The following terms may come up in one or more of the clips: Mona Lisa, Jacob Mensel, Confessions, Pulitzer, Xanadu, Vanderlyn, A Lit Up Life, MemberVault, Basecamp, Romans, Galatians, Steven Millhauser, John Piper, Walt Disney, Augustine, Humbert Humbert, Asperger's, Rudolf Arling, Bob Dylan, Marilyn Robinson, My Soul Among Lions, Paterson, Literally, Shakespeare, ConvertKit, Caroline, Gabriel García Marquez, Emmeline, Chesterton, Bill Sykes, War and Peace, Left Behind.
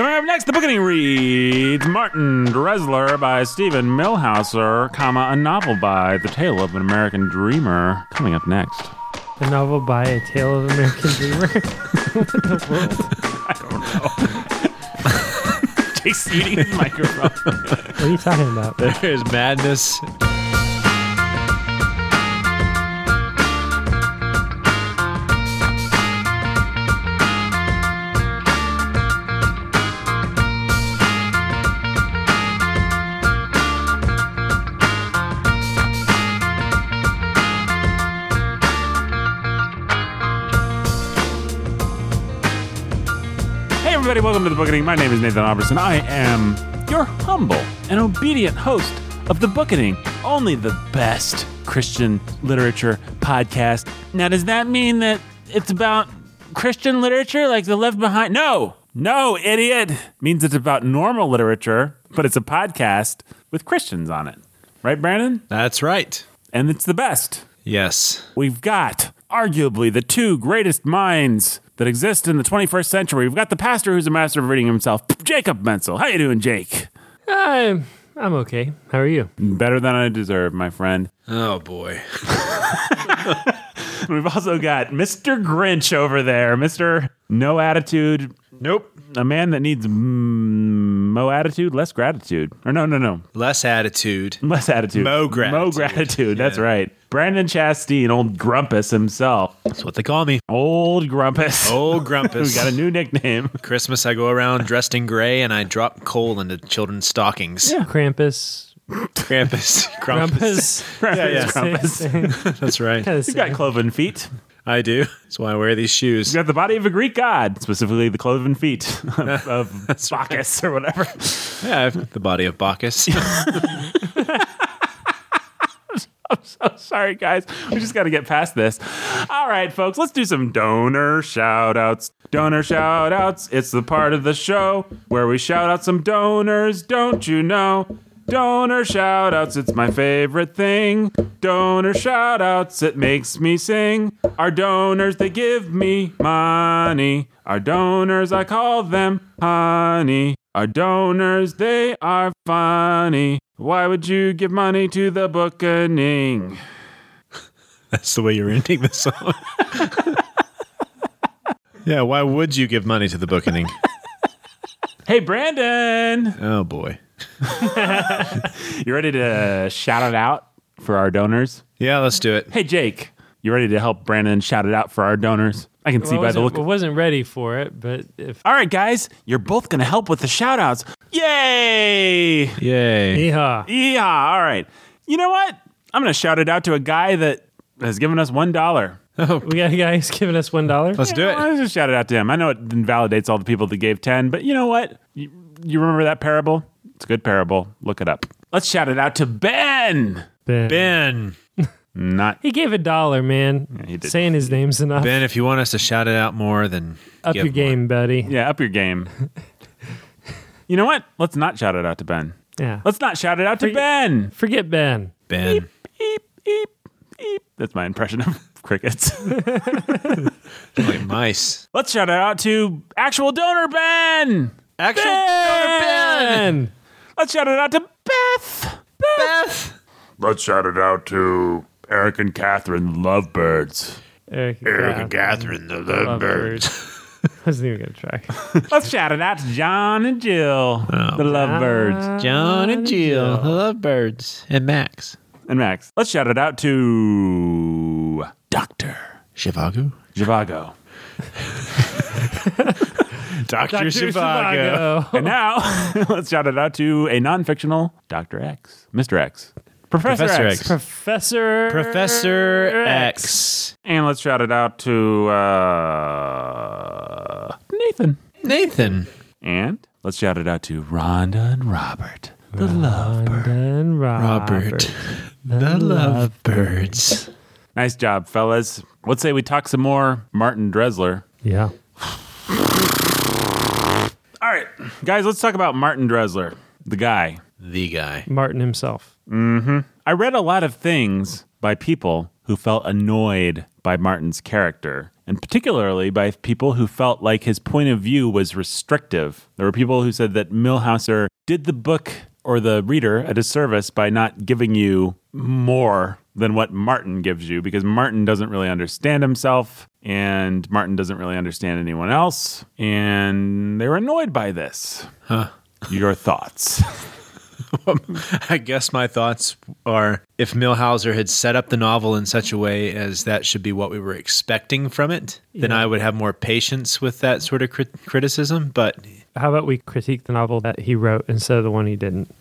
Coming up next, The Booketing reads Martin Dressler by Steven Millhauser, a novel by The Tale of an American Dreamer. Coming up next. A novel by A Tale of an American Dreamer? What in the world? I don't know. Jake's eating his microphone. What are you talking about? There is madness. Everybody, welcome to The Booketing. My name is Nathan Oberson. I am your humble and obedient host of The Booketing, only the best Christian literature podcast. Now, does that mean that it's about Christian literature, like the Left Behind? No, idiot. It means it's about normal literature, but it's a podcast with Christians on it. Right, Brandon? That's right. And it's the best. Yes. We've got arguably the two greatest minds that exist in the 21st century. We've got the pastor who's a master of reading himself, Jacob Mensel. How you doing, Jake? I'm okay. How are you? Better than I deserve, my friend. Oh, boy. We've also got Mr. Grinch over there. Mr. No Attitude. Nope. A man that needs mo attitude, less gratitude. Or no. Less attitude. Less attitude. Mo gratitude. Mo gratitude. Yeah. That's right. Brandon Chastain, old Grumpus himself. That's what they call me. Old Grumpus. We got a new nickname. Christmas, I go around dressed in gray and I drop coal into children's stockings. Yeah. Krampus. Yeah. Krampus. That's right. You've got cloven feet. I do. That's why I wear these shoes. You've got the body of a Greek god, specifically the cloven feet of Bacchus or whatever. Yeah, the body of Bacchus. I'm so sorry, guys. We just got to get past this. All right, folks, let's do some donor shout-outs. Donor shout-outs. It's the part of the show where we shout out some donors, don't you know? Donor shout-outs, it's my favorite thing. Donor shout-outs, it makes me sing. Our donors, they give me money. Our donors, I call them honey. Our donors, they are funny. Why would you give money to the Bookening? That's the way you're ending the song. Yeah, why would you give money to the Bookening? Hey, Brandon! Oh, boy. You ready to shout it out for our donors? Yeah, let's do it. Hey, Jake, you ready to help Brandon shout it out for our donors? I can see by the look. I wasn't ready for it, but if... All right, guys, you're both going to help with the shout-outs. Yay! Yeehaw! All right. You know what? I'm going to shout it out to a guy that has given us $1. Oh. We got a guy who's giving us $1? Let's do it. Let's just shout it out to him. I know it invalidates all the people that gave 10, but you know what? You remember that parable? It's a good parable. Look it up. Let's shout it out to Ben. Ben. He gave $1, man. Yeah, he did. Saying his name's enough. Ben, if you want us to shout it out more, then up your game, buddy. Yeah, up your game. You know what? Let's not shout it out to Ben. Yeah. Let's not shout it out to Ben. Forget Ben. Ben. Eep, eep, eep, eep. That's my impression of crickets. Like mice. Let's shout it out to actual donor Ben. Actual donor Ben. Let's shout it out to Beth. Let's shout it out to Eric and Catherine, the Lovebirds. I wasn't even going to try. Let's shout it out to John and Jill, the Lovebirds. John and Jill, the Lovebirds. And Max. Let's shout it out to Dr. Zhivago. Dr. Zhivago. And now, let's shout it out to a non-fictional Dr. X. Mr. X. Professor X. And let's shout it out to Nathan. And let's shout it out to Rhonda and Robert, the Lovebirds. Nice job, fellas. Let's say we talk some more Martin Dressler. Yeah. All right, guys, let's talk about Martin Dressler, the guy. Martin himself. Mm-hmm. I read a lot of things by people who felt annoyed by Martin's character. and particularly by people who felt like his point of view was restrictive. There were people who said that Millhauser did the book or the reader a disservice by not giving you more than what Martin gives you, because Martin doesn't really understand himself, and Martin doesn't really understand anyone else, and they were annoyed by this. Huh. Your thoughts? I guess my thoughts are, if Millhauser had set up the novel in such a way as that should be what we were expecting from it, then I would have more patience with that sort of criticism. But how about we critique the novel that he wrote instead of the one he didn't?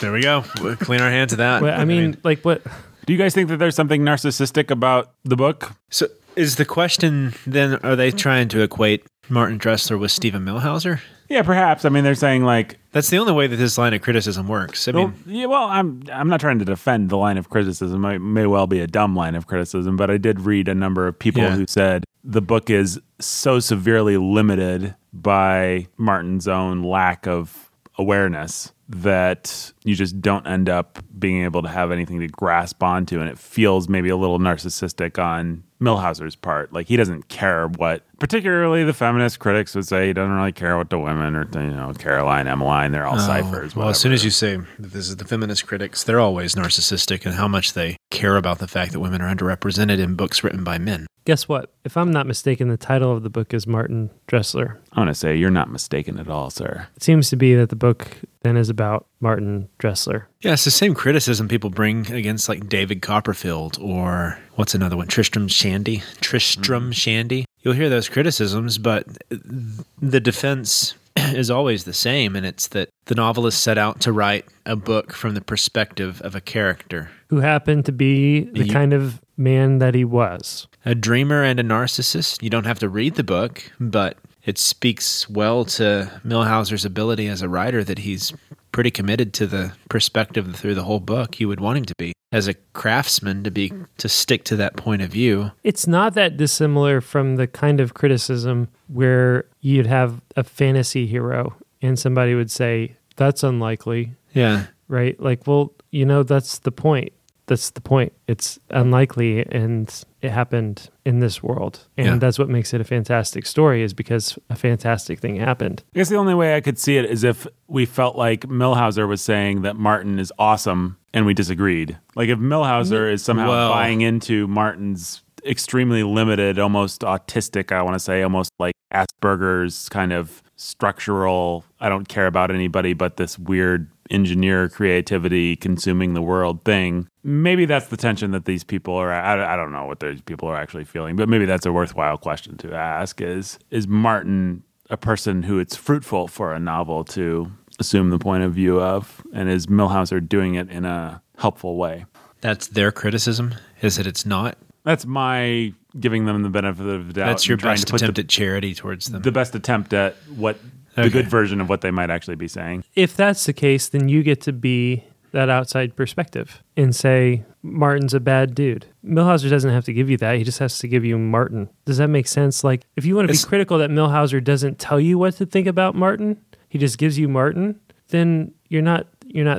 There we go. We'll clean our hands of that. Well, I mean, like, what? Do you guys think that there's something narcissistic about the book? So is the question then, are they trying to equate Martin Dressler with Steven Millhauser? Yeah, perhaps. I mean, they're saying, like, that's the only way that this line of criticism works. I'm not trying to defend the line of criticism. It may well be a dumb line of criticism, but I did read a number of people who said the book is so severely limited by Martin's own lack of awareness that you just don't end up being able to have anything to grasp onto, and it feels maybe a little narcissistic on Millhauser's part. Like, he doesn't care what, particularly the feminist critics would say, he doesn't really care what the women, or, you know, Caroline, Emmeline, they're all ciphers. Well, as soon as you say that this is the feminist critics, they're always narcissistic and how much they care about the fact that women are underrepresented in books written by men. Guess what? If I'm not mistaken, the title of the book is Martin Dressler. I want to say you're not mistaken at all, sir. It seems to be that the book then is about Martin Dressler. Yeah, it's the same criticism people bring against, like, David Copperfield or, what's another one? Tristram Shandy. You'll hear those criticisms, but the defense is always the same, and it's that the novelist set out to write a book from the perspective of a character who happened to be the kind of man that he was. A dreamer and a narcissist. You don't have to read the book, but it speaks well to Millhauser's ability as a writer that he's pretty committed to the perspective through the whole book. You would want him to be, as a craftsman, to stick to that point of view. It's not that dissimilar from the kind of criticism where you'd have a fantasy hero and somebody would say, that's unlikely. Yeah. Right? Like, well, you know, that's the point. That's the point. It's unlikely, and it happened in this world. And that's what makes it a fantastic story, is because a fantastic thing happened. I guess the only way I could see it is if we felt like Millhauser was saying that Martin is awesome and we disagreed. Like, if Millhauser is somehow buying into Martin's extremely limited, almost autistic, I want to say, almost like Asperger's kind of structural, I don't care about anybody but this weird engineer creativity consuming the world thing. Maybe that's the tension that these people are, I don't know what these people are actually feeling, but maybe that's a worthwhile question to ask, is Martin a person who it's fruitful for a novel to assume the point of view of, and is Millhauser doing it in a helpful way? That's their criticism, is that it's not? That's my giving them the benefit of the doubt. That's your best attempt at charity towards them. The best attempt at what the good version of what they might actually be saying. If that's the case, then you get to be that outside perspective and say, Martin's a bad dude. Millhauser doesn't have to give you that. He just has to give you Martin. Does that make sense? Like, if you want to be critical that Millhauser doesn't tell you what to think about Martin, he just gives you Martin, then you're not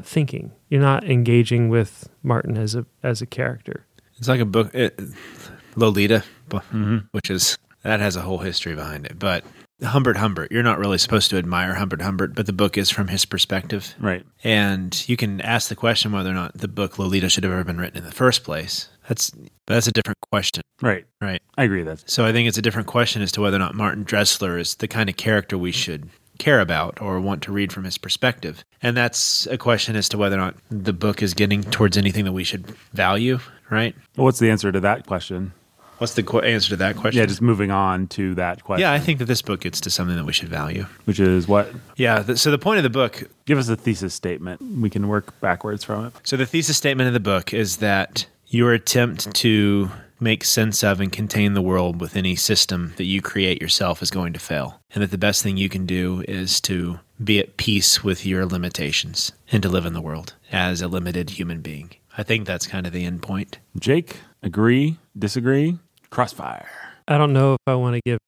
thinking. You're not engaging with Martin as a character. It's like a book, Lolita, which is, that has a whole history behind it, but Humbert Humbert. You're not really supposed to admire Humbert Humbert, but the book is from his perspective. Right. And you can ask the question whether or not the book Lolita should have ever been written in the first place. That's a different question. Right. I agree with that. So I think it's a different question as to whether or not Martin Dressler is the kind of character we should care about or want to read from his perspective. And that's a question as to whether or not the book is getting towards anything that we should value, right? Well, what's the answer to that question? What's the answer to that question? Yeah, just moving on to that question. Yeah, I think that this book gets to something that we should value. Which is what? Yeah, so the point of the book... Give us a thesis statement. We can work backwards from it. So the thesis statement of the book is that your attempt to make sense of and contain the world with any system that you create yourself is going to fail. And that the best thing you can do is to be at peace with your limitations and to live in the world as a limited human being. I think that's kind of the end point. Jake, agree, disagree? Crossfire. I don't know if I want to give,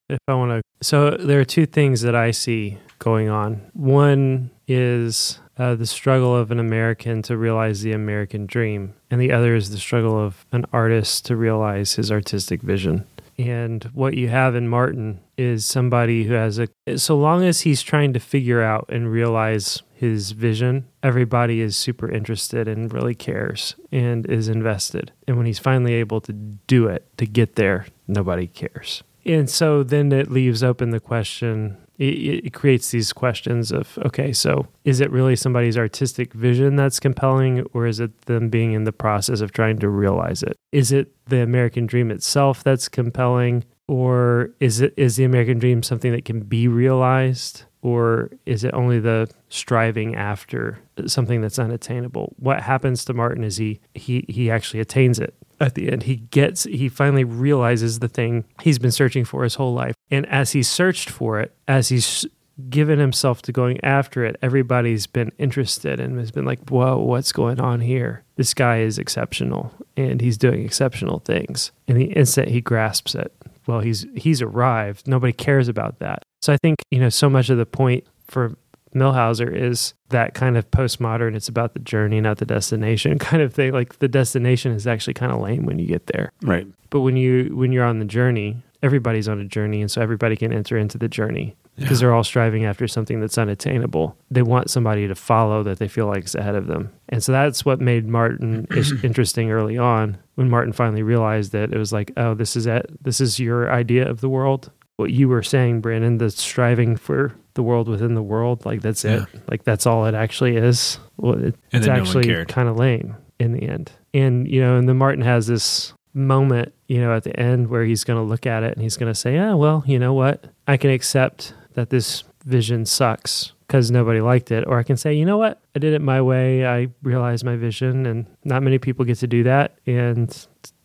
so there are two things that I see going on. One is the struggle of an American to realize the American dream, and the other is the struggle of an artist to realize his artistic vision. And what you have in Martin is somebody who has so long as he's trying to figure out and realize his vision, everybody is super interested and really cares and is invested. And when he's finally able to do it, to get there, nobody cares. And so then it leaves open the question, it creates these questions of, okay, so is it really somebody's artistic vision that's compelling, or is it them being in the process of trying to realize it? Is it the American dream itself that's compelling, or is the American dream something that can be realized, or is it only the striving after something that's unattainable? What happens to Martin is he actually attains it. At the end, he finally realizes the thing he's been searching for his whole life. And as he searched for it, as he's given himself to going after it, everybody's been interested and has been like, whoa, what's going on here? This guy is exceptional and he's doing exceptional things. And the instant he grasps it, well, he's arrived. Nobody cares about that. So I think, so much of the point for Millhauser is that kind of postmodern, it's about the journey, not the destination kind of thing. Like the destination is actually kind of lame when you get there. Right. But when you're on the journey, everybody's on a journey. And so everybody can enter into the journey because they're all striving after something that's unattainable. They want somebody to follow that they feel like is ahead of them. And so that's what made Martin interesting early on. When Martin finally realized that, it was like, oh, this is it. This is your idea of the world. What you were saying, Brandon, the striving for the world within the world, like that's it. Like that's all it actually is. Well, it's actually kind of lame in the end. And, and then Martin has this moment, at the end where he's going to look at it and he's going to say, oh, well, you know what? I can accept that this vision sucks because nobody liked it. Or I can say, you know what? I did it my way. I realized my vision, and not many people get to do that. And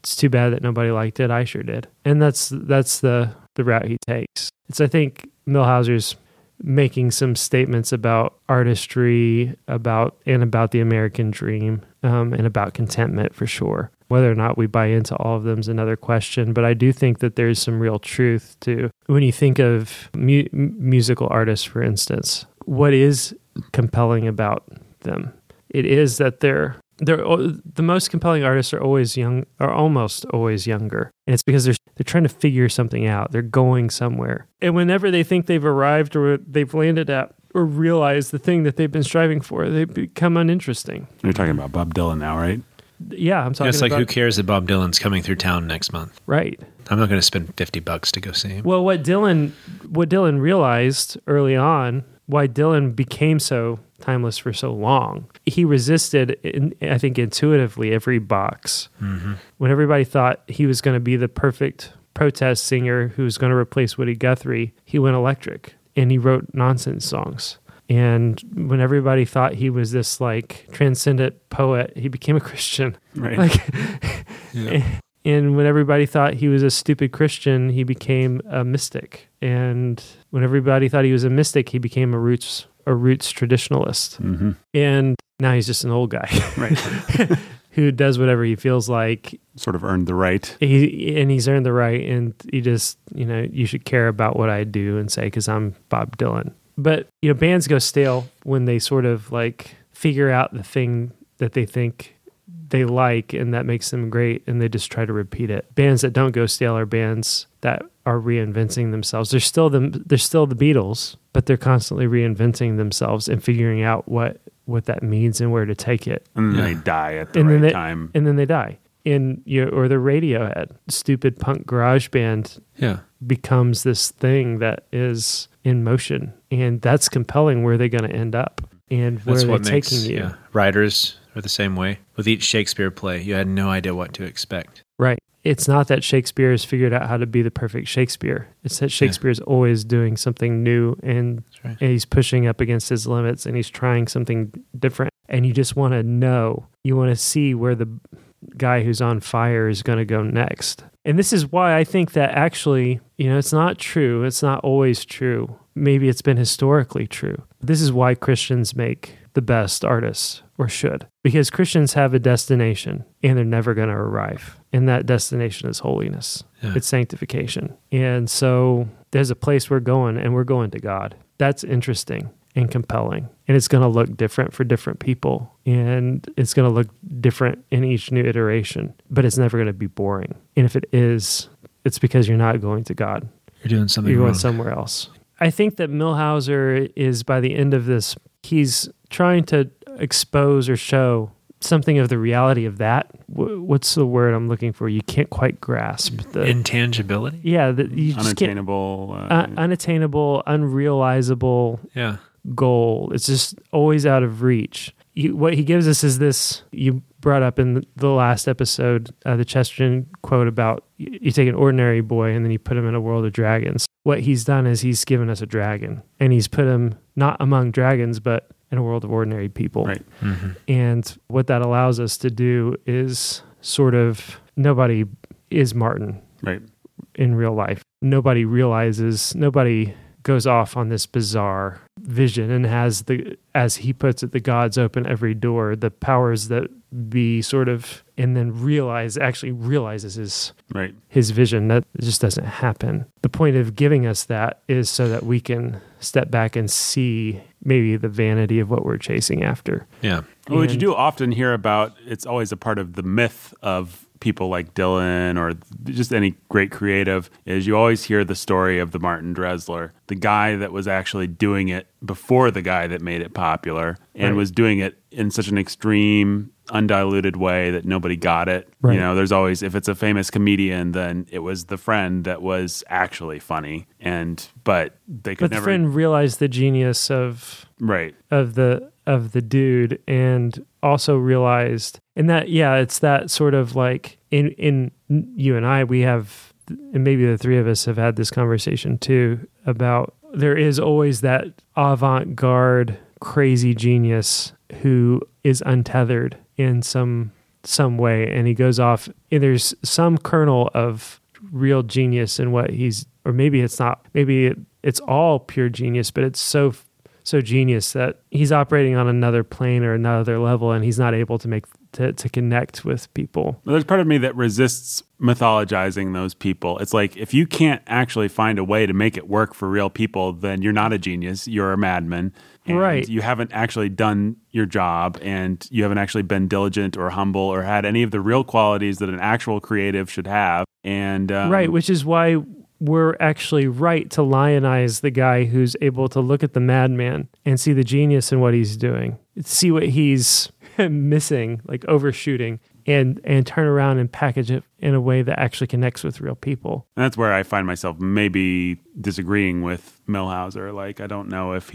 it's too bad that nobody liked it. I sure did. And that's the route he takes. It's, I think, Millhauser's making some statements about artistry, about the American dream, and about contentment for sure. Whether or not we buy into all of them is another question, but I do think that there's some real truth to when you think of musical artists, for instance, what is compelling about them? It is that the most compelling artists are almost always younger, and it's because they're trying to figure something out. They're going somewhere, and whenever they think they've arrived or they've landed at or realized the thing that they've been striving for, they become uninteresting. You're talking about Bob Dylan now, right? Yeah, I'm talking. It's like, who cares that Bob Dylan's coming through town next month? Right. I'm not going to spend $50 to go see him. Well, what Dylan realized early on, why Dylan became so timeless for so long. He resisted, I think, intuitively every box. Mm-hmm. When everybody thought he was going to be the perfect protest singer who was going to replace Woody Guthrie, he went electric and he wrote nonsense songs. And when everybody thought he was this like transcendent poet, he became a Christian. Right. Like, yeah. And when everybody thought he was a stupid Christian, he became a mystic. And when everybody thought he was a mystic, he became a roots traditionalist. Mm-hmm. And now he's just an old guy, right? Who does whatever he feels like. Sort of earned the right. He's earned the right, and he just, you should care about what I do and say because I'm Bob Dylan. But, bands go stale when they sort of like figure out the thing that they think they like, and that makes them great, and they just try to repeat it. Bands that don't go stale are bands that are reinventing themselves. They're still the Beatles, but they're constantly reinventing themselves and figuring out what that means and where to take it. And then they die at the right time. And then they die. Or the Radiohead, stupid punk garage band, becomes this thing that is in motion, and that's compelling. Where they're going to end up, and where they're taking you. Yeah. Writers are the same way. With each Shakespeare play, you had no idea what to expect. Right. It's not that Shakespeare has figured out how to be the perfect Shakespeare. It's that Shakespeare's always doing something new, and he's pushing up against his limits, and he's trying something different. And you just want to know. You want to see where the guy who's on fire is going to go next. And this is why I think that actually, it's not true. It's not always true. Maybe it's been historically true. This is why Christians make the best artists, or should, because Christians have a destination and they're never going to arrive. And that destination is holiness. Yeah. It's sanctification. And so there's a place we're going, and we're going to God. That's interesting and compelling. And it's going to look different for different people. And it's going to look different in each new iteration, but it's never going to be boring. And if it is, it's because you're not going to God. You're doing something wrong. You're going somewhere else. I think that Millhauser is, by the end of this, he's trying to expose or show something of the reality of that. What's the word I'm looking for? You can't quite grasp the intangibility. Yeah, you just unattainable, unattainable, unrealizable goal. It's just always out of reach. What he gives us is this. You brought up in the last episode the Chesterton quote about you take an ordinary boy and then you put him in a world of dragons. What he's done is he's given us a dragon, and he's put him not among dragons, but in a world of ordinary people. Right. Mm-hmm. And what that allows us to do is sort of, nobody is Martin right. in real life. Nobody realizes, nobody goes off on this bizarre vision and has the, as he puts it, the gods open every door, the powers that be sort of, and then realizes his vision. That just doesn't happen. The point of giving us that is so that we can step back and see maybe the vanity of what we're chasing after. Yeah. Well, what you do often hear about, it's always a part of the myth of people like Dylan or just any great creative, is you always hear the story of the Martin Dressler, the guy that was actually doing it before the guy that made it popular and was doing it in such an extreme, undiluted way that nobody got it. Right. You know, there's always, if it's a famous comedian, then it was the friend that was actually funny, but they could never. But the friend realized the genius of the dude, and also realized, and that it's that sort of like in you and I, we have, and maybe the three of us have had this conversation too, about there is always that avant-garde crazy genius who is untethered in some way, and he goes off, and there's some kernel of real genius in what he's, or maybe it's not, maybe it's all pure genius, but it's so genius that he's operating on another plane or another level, and he's not able to to connect with people. Well, there's part of me that resists mythologizing those people. It's like, if you can't actually find a way to make it work for real people, then you're not a genius, you're a madman. And you haven't actually done your job, and you haven't actually been diligent or humble or had any of the real qualities that an actual creative should have. And which is why we're actually right to lionize the guy who's able to look at the madman and see the genius in what he's doing, see what he's missing, like overshooting, and turn around and package it in a way that actually connects with real people. And that's where I find myself maybe disagreeing with Millhauser. Like, I don't know if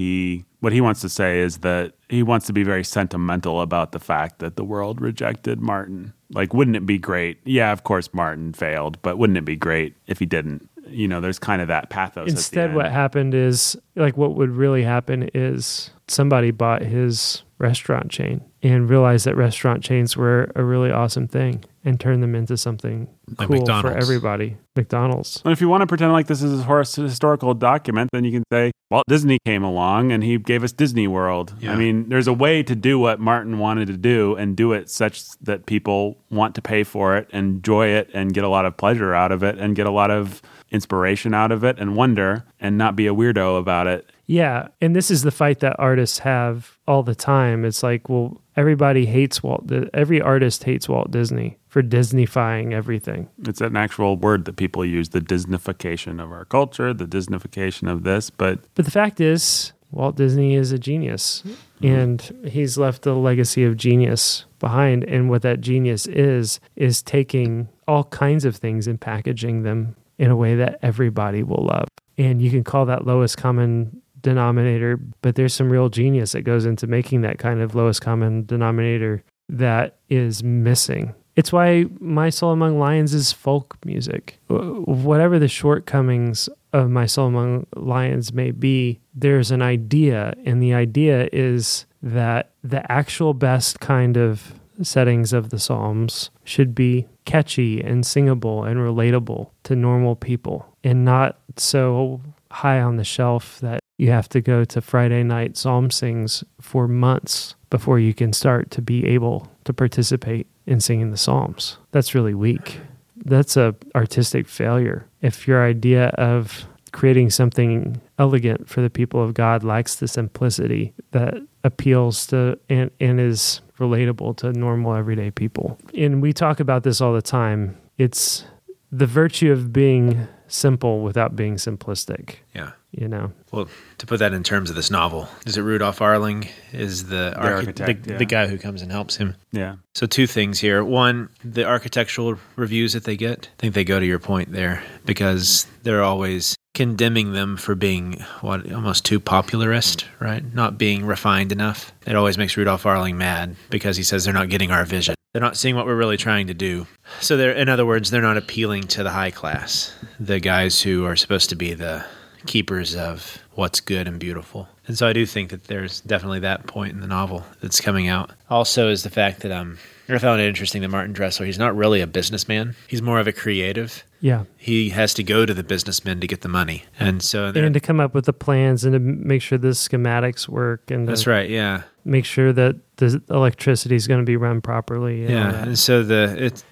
what he wants to say is that he wants to be very sentimental about the fact that the world rejected Martin. Like, wouldn't it be great? Yeah, of course Martin failed, but wouldn't it be great if he didn't? You know, there's kind of that pathos. Instead, what happened is, like, what would really happen is somebody bought his restaurant chain and realized that restaurant chains were a really awesome thing and turned them into something like cool for everybody. McDonald's. And if you want to pretend like this is a historical document, then you can say Walt Disney came along and he gave us Disney World. Yeah. I mean, there's a way to do what Martin wanted to do and do it such that people want to pay for it, enjoy it, and get a lot of pleasure out of it, and get a lot of inspiration out of it, and wonder, and not be a weirdo about it. Yeah, and this is the fight that artists have all the time. It's like, well, every artist hates Walt Disney for Disneyfying everything. It's an actual word that people use, the Disneyfication of our culture, the Disneyfication of this, But the fact is, Walt Disney is a genius, and he's left a legacy of genius behind, and what that genius is taking all kinds of things and packaging them in a way that everybody will love. And you can call that lowest common denominator, but there's some real genius that goes into making that kind of lowest common denominator that is missing. It's why My Soul Among Lions is folk music. Whatever the shortcomings of My Soul Among Lions may be, there's an idea, and the idea is that the actual best kind of settings of the Psalms should be catchy and singable and relatable to normal people, and not so high on the shelf that you have to go to Friday night psalm sings for months before you can start to be able to participate in singing the Psalms. That's really weak. That's a artistic failure. If your idea of creating something elegant for the people of God lacks the simplicity that appeals to and is relatable to normal everyday people. And we talk about this all the time. It's the virtue of being simple without being simplistic. Yeah. You know? Well, to put that in terms of this novel, is it Rudolf Arling is the architect, the guy who comes and helps him? Yeah. So two things here. One, the architectural reviews that they get, I think they go to your point there, because they're always condemning them for being almost too popularist, right? Not being refined enough. It always makes Rudolf Arling mad because he says they're not getting our vision. They're not seeing what we're really trying to do. So they're, in other words, they're not appealing to the high class, the guys who are supposed to be the keepers of what's good and beautiful. And so I do think that there's definitely that point in the novel that's coming out. Also is the fact that I found it interesting that Martin Dressler, he's not really a businessman. He's more of a creative. Yeah. He has to go to the businessmen to get the money. And so and to come up with the plans and to make sure the schematics work. And that's right, yeah. Make sure that the electricity is going to be run properly. And so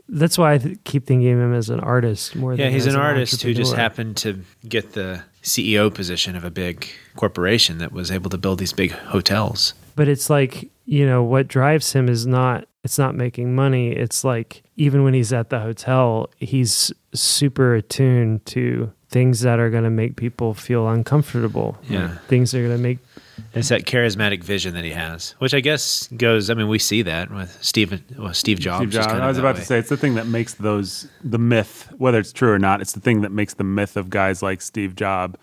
that's why I keep thinking of him as an artist more than he's an artist who just happened to get the CEO position of a big corporation that was able to build these big hotels. But it's like, you know, what drives him is not, it's not making money. It's like, even when he's at the hotel, he's super attuned to things that are going to make people feel uncomfortable. Yeah. Things that are going to make... It's that charismatic vision that he has, which I guess goes, I mean, we see that with Steve Jobs. Steve Jobs. I was about to say, it's the thing that makes the myth, whether it's true or not, it's the thing that makes the myth of guys like Steve Jobs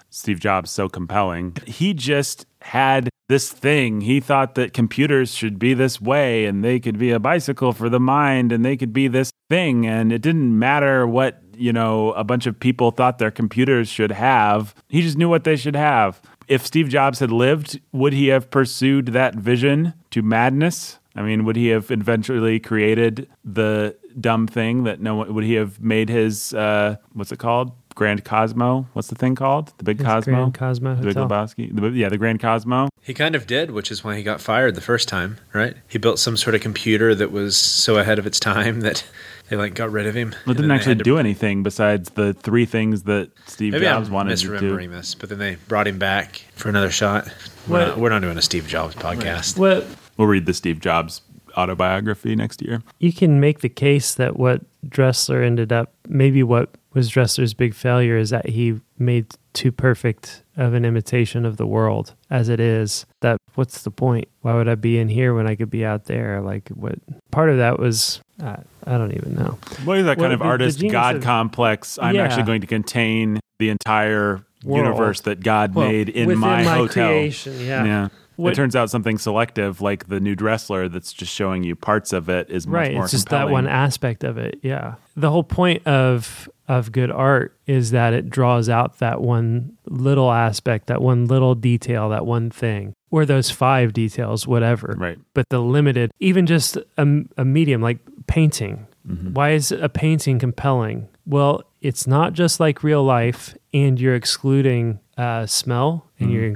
so compelling. He just had this thing. He thought that computers should be this way and they could be a bicycle for the mind and they could be this thing. And it didn't matter what, you know, a bunch of people thought their computers should have. He just knew what they should have. If Steve Jobs had lived, would he have pursued that vision to madness? I mean, would he have eventually created the dumb thing that no one, would he have made his, what's it called? Grand Cosmo. What's the thing called? The Big Cosmo? Grand Cosmo Hotel. The Big Lebowski. The Grand Cosmo. He kind of did, which is why he got fired the first time, right? He built some sort of computer that was so ahead of its time that... They got rid of him. Well, it didn't actually do anything besides the three things that Steve Jobs wanted to do. Maybe I'm misremembering this, but then they brought him back for another shot. We're not doing a Steve Jobs podcast. Right. We'll read the Steve Jobs autobiography next year. You can make the case that what Dressler ended up, maybe what was Dressler's big failure is that he made too perfect of an imitation of the world as it is. That what's the point? Why would I be in here when I could be out there? Like what? Part of that was... I don't even know. What is that kind of artist God complex? I'm actually going to contain the entire universe that God made in my hotel. Creation, yeah. It turns out something selective, like the new Dressler that's just showing you parts of it, is much more compelling. Right, it's just that one aspect of it, yeah. The whole point of good art is that it draws out that one little aspect, that one little detail, that one thing, or those five details, whatever. Right. But the limited, even just a medium, like painting. Mm-hmm. Why is a painting compelling? Well, it's not just like real life, and you're excluding smell, and you're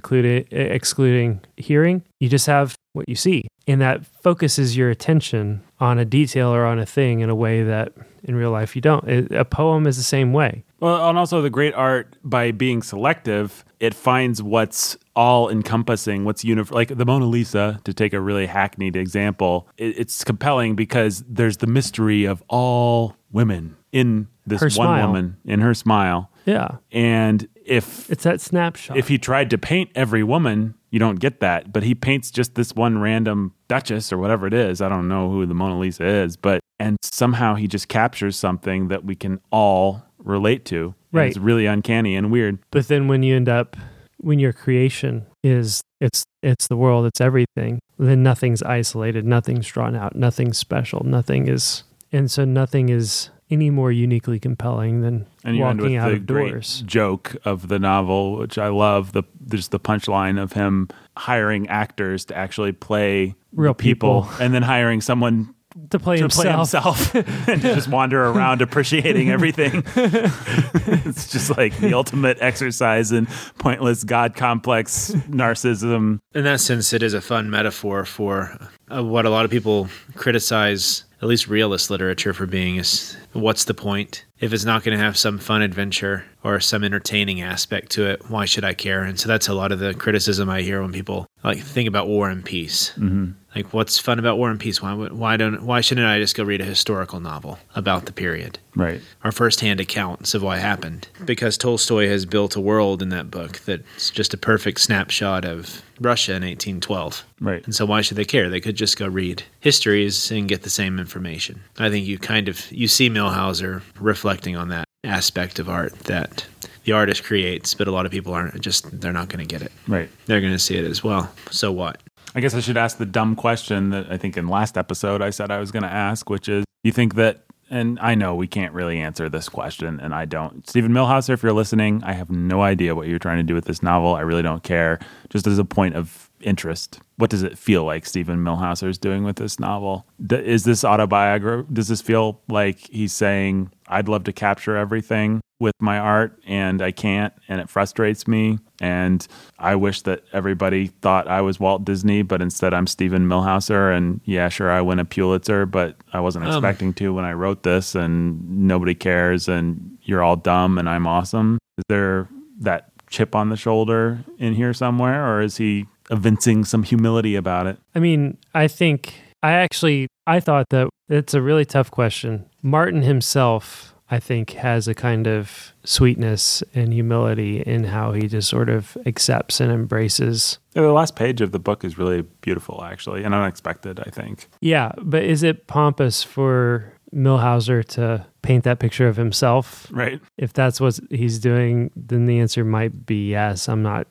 excluding hearing. You just have what you see, and that focuses your attention on a detail or on a thing in a way that in real life you don't. A poem is the same way. Well, and also the great art, by being selective, it finds what's all-encompassing, what's universal. Like the Mona Lisa, to take a really hackneyed example, it's compelling because there's the mystery of all women in this one woman, in her smile. Yeah. And if... It's that snapshot. If he tried to paint every woman, you don't get that. But he paints just this one random duchess or whatever it is. I don't know who the Mona Lisa is, but... And somehow he just captures something that we can all... relate to. Right. It's really uncanny and weird. But then when your creation is, it's the world, it's everything, then nothing's isolated, nothing's drawn out, nothing's special, nothing is, and so nothing is any more uniquely compelling than walking out of doors. Great joke of the novel, which I love, there's the punchline of him hiring actors to actually play real people. And then hiring someone to play himself and to just wander around appreciating everything. It's just like the ultimate exercise in pointless God complex narcissism. In that sense, it is a fun metaphor for what a lot of people criticize, at least realist literature, for being is what's the point? If it's not going to have some fun adventure or some entertaining aspect to it, why should I care? And so that's a lot of the criticism I hear when people like think about War and Peace. Mm-hmm. Like, what's fun about War and Peace? Why shouldn't I just go read a historical novel about the period? Right. Or firsthand accounts of what happened. Because Tolstoy has built a world in that book that's just a perfect snapshot of Russia in 1812. Right. And so why should they care? They could just go read histories and get the same information. I think you see Millhauser reflecting on that aspect of art that the artist creates, but a lot of people they're not going to get it. Right. They're going to see it as, well, so what? I guess I should ask the dumb question that I think in last episode I said I was going to ask, which is, you think that, and I know we can't really answer this question, and I don't. Steven Millhauser, if you're listening, I have no idea what you're trying to do with this novel. I really don't care. Just as a point of interest, what does it feel like Steven Millhauser is doing with this novel? Is this autobiographical? Does this feel like he's saying, I'd love to capture everything with my art, and I can't, and it frustrates me, and I wish that everybody thought I was Walt Disney, but instead I'm Steven Millhauser, and yeah, sure, I win a Pulitzer, but I wasn't expecting to when I wrote this, and nobody cares, and you're all dumb, and I'm awesome. Is there that chip on the shoulder in here somewhere, or is he evincing some humility about it? I mean, I thought that it's a really tough question. Martin himself, I think, has a kind of sweetness and humility in how he just sort of accepts and embraces. Yeah, the last page of the book is really beautiful, actually, and unexpected, I think. Yeah, but is it pompous for Millhauser to paint that picture of himself? Right. If that's what he's doing, then the answer might be yes. I'm not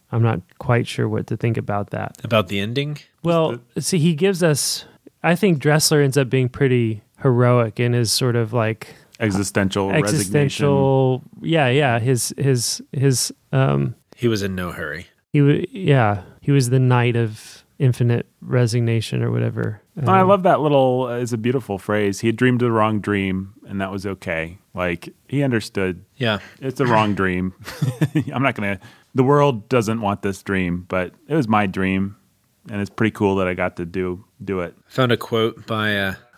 quite sure what to think about that. About the ending? Well, see, he gives us... I think Dressler ends up being pretty heroic in his sort of like... Existential resignation. Yeah. His he was in no hurry. He was the knight of infinite resignation or whatever. I love that little, it's a beautiful phrase. He had dreamed the wrong dream and that was okay. Like, he understood. Yeah. It's the wrong dream. The world doesn't want this dream, but it was my dream. And it's pretty cool that I got to do it. I found a quote by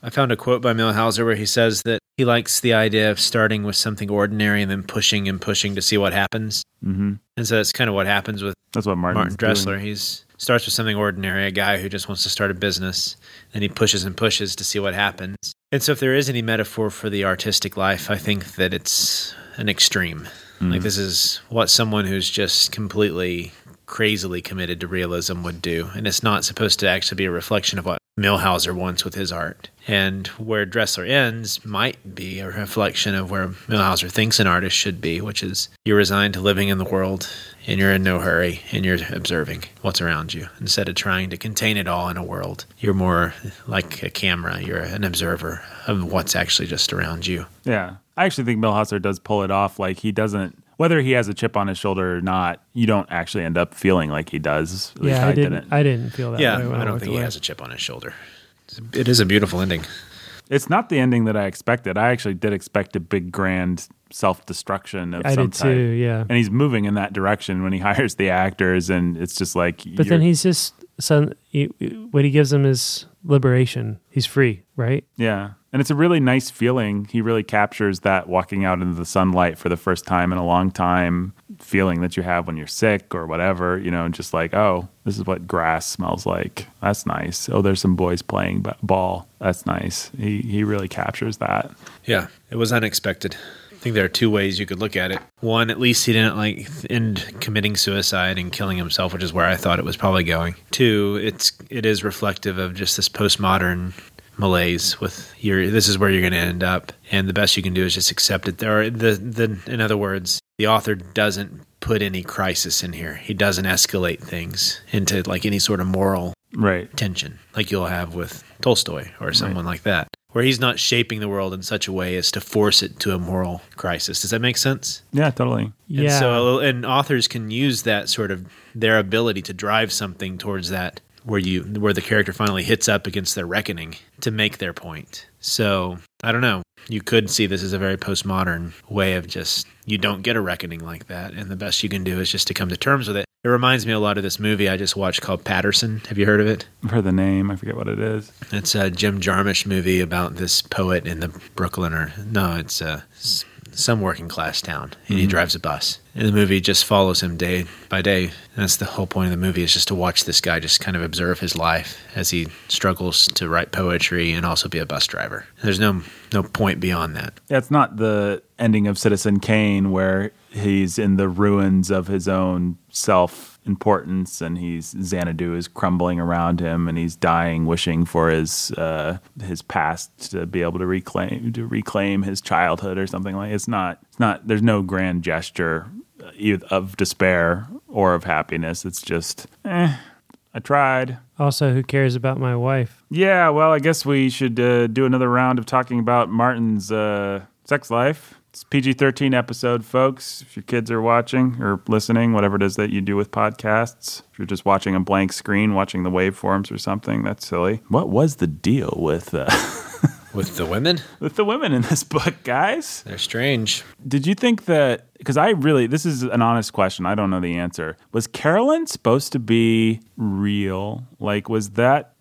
Millhauser where he says that he likes the idea of starting with something ordinary and then pushing and pushing to see what happens. Mm-hmm. And so that's kind of what happens with Martin Dressler. He starts with something ordinary, a guy who just wants to start a business, and he pushes and pushes to see what happens. And so if there is any metaphor for the artistic life, I think that it's an extreme. Mm-hmm. Like, this is what someone who's just completely crazily committed to realism would do. And it's not supposed to actually be a reflection of what Millhauser wants with his art. And where Dressler ends might be a reflection of where Millhauser thinks an artist should be, which is you're resigned to living in the world and you're in no hurry and you're observing what's around you. Instead of trying to contain it all in a world, you're more like a camera. You're an observer of what's actually just around you. Yeah. I actually think Millhauser does pull it off. Like, he doesn't, whether he has a chip on his shoulder or not, you don't actually end up feeling like he does. At least I didn't. I didn't feel that way. I don't think he has a chip on his shoulder. It is a beautiful ending. It's not the ending that I expected. I actually did expect a big, grand self-destruction of some type. I did too, yeah. And he's moving in that direction when he hires the actors, and it's just like... But then he's just... what he gives him is liberation. He's free, right? Yeah. And it's a really nice feeling. He really captures that walking out into the sunlight for the first time in a long time feeling that you have when you're sick or whatever, just like, oh, this is what grass smells like. That's nice. Oh, there's some boys playing ball. That's nice. He really captures that. Yeah, it was unexpected. I think there are two ways you could look at it. One, at least he didn't end committing suicide and killing himself, which is where I thought it was probably going. Two, it is reflective of just this postmodern malaise with this is where you're going to end up, and the best you can do is just accept it. In other words, the author doesn't put any crisis in here. He doesn't escalate things into like any sort of moral tension like you'll have with Tolstoy or someone like that, where he's not shaping the world in such a way as to force it to a moral crisis. Does that make sense? Yeah, totally. And authors can use that sort of their ability to drive something towards that, where the character finally hits up against their reckoning to make their point. So, I don't know. You could see this as a very postmodern way of just, you don't get a reckoning like that, and the best you can do is just to come to terms with it. It reminds me a lot of this movie I just watched called Paterson. Have you heard of it? I've heard the name. I forget what it is. It's a Jim Jarmusch movie about this poet in the Brooklyner. No, it's some working class town, and he drives a bus. And the movie just follows him day by day. And that's the whole point of the movie, is just to watch this guy just kind of observe his life as he struggles to write poetry and also be a bus driver. There's no point beyond that. Yeah, it's not the ending of Citizen Kane where he's in the ruins of his own self-importance, and Xanadu is crumbling around him, and he's dying, wishing for his past to be able to reclaim his childhood or something like. It's not. There's no grand gesture of despair or of happiness. It's just, I tried. Also, who cares about my wife? Yeah. Well, I guess we should do another round of talking about Martin's sex life. It's PG-13 episode, folks. If your kids are watching or listening, whatever it is that you do with podcasts, if you're just watching a blank screen, watching the waveforms or something, that's silly. What was the deal with... with the women? With the women in this book, guys. They're strange. Did you think that... Because this is an honest question. I don't know the answer. Was Carolyn supposed to be real? Like, was that...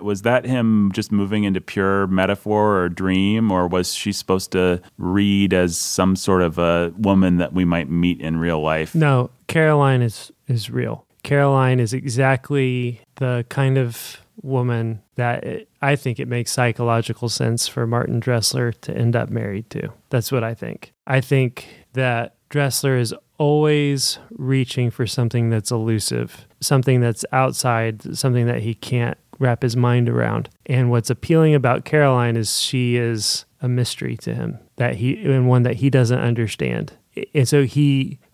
was that him just moving into pure metaphor or dream, or was she supposed to read as some sort of a woman that we might meet in real life? No, Caroline is real. Caroline is exactly the kind of woman that I think it makes psychological sense for Martin Dressler to end up married to. That's what I think. I think that Dressler is always reaching for something that's elusive, something that's outside, something that he can't wrap his mind around. And what's appealing about Caroline is she is a mystery to him, and one that he doesn't understand. And so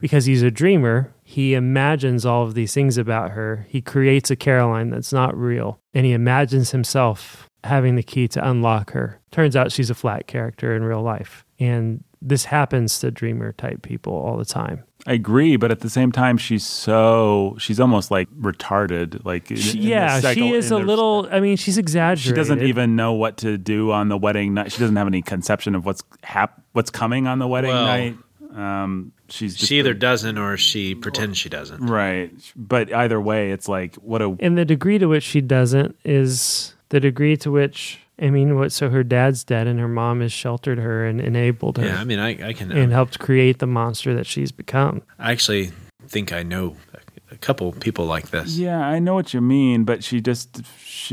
because he's a dreamer, he imagines all of these things about her. He creates a Caroline that's not real, and he imagines himself having the key to unlock her. Turns out she's a flat character in real life. And this happens to dreamer type people all the time. I agree, but at the same time, she's almost like retarded. Like, she is a little, I mean, she's exaggerated. She doesn't even know what to do on the wedding night. She doesn't have any conception of what's coming on the wedding night. She either doesn't or she pretends she doesn't. Right. But either way, it's like, and the degree to which she doesn't is the degree to which... so her dad's dead, and her mom has sheltered her and enabled her. Yeah, I mean, I can... And helped create the monster that she's become. I actually think I know a couple people like this. Yeah, I know what you mean, but she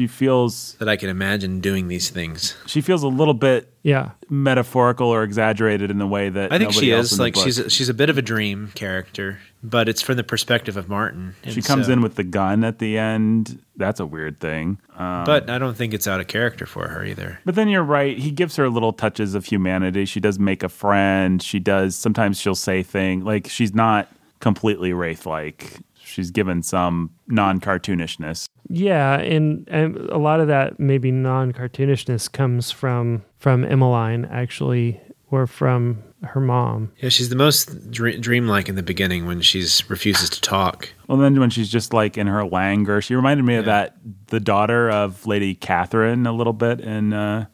feels... That I can imagine doing these things. She feels a little bit... Yeah, metaphorical or exaggerated in the way that I think she is. Like, she's a bit of a dream character, but it's from the perspective of Martin. She comes in with the gun at the end. That's a weird thing. But I don't think it's out of character for her either. But then you're right. He gives her little touches of humanity. She does make a friend. She does. Sometimes she'll say things like, she's not completely wraith-like. She's given some non-cartoonishness. Yeah, and a lot of that maybe non-cartoonishness comes from Emmeline, actually, or from her mom. Yeah, she's the most dreamlike in the beginning when she's refuses to talk. Well, then when she's just like in her languor, she reminded me of that, the daughter of Lady Catherine a little bit, and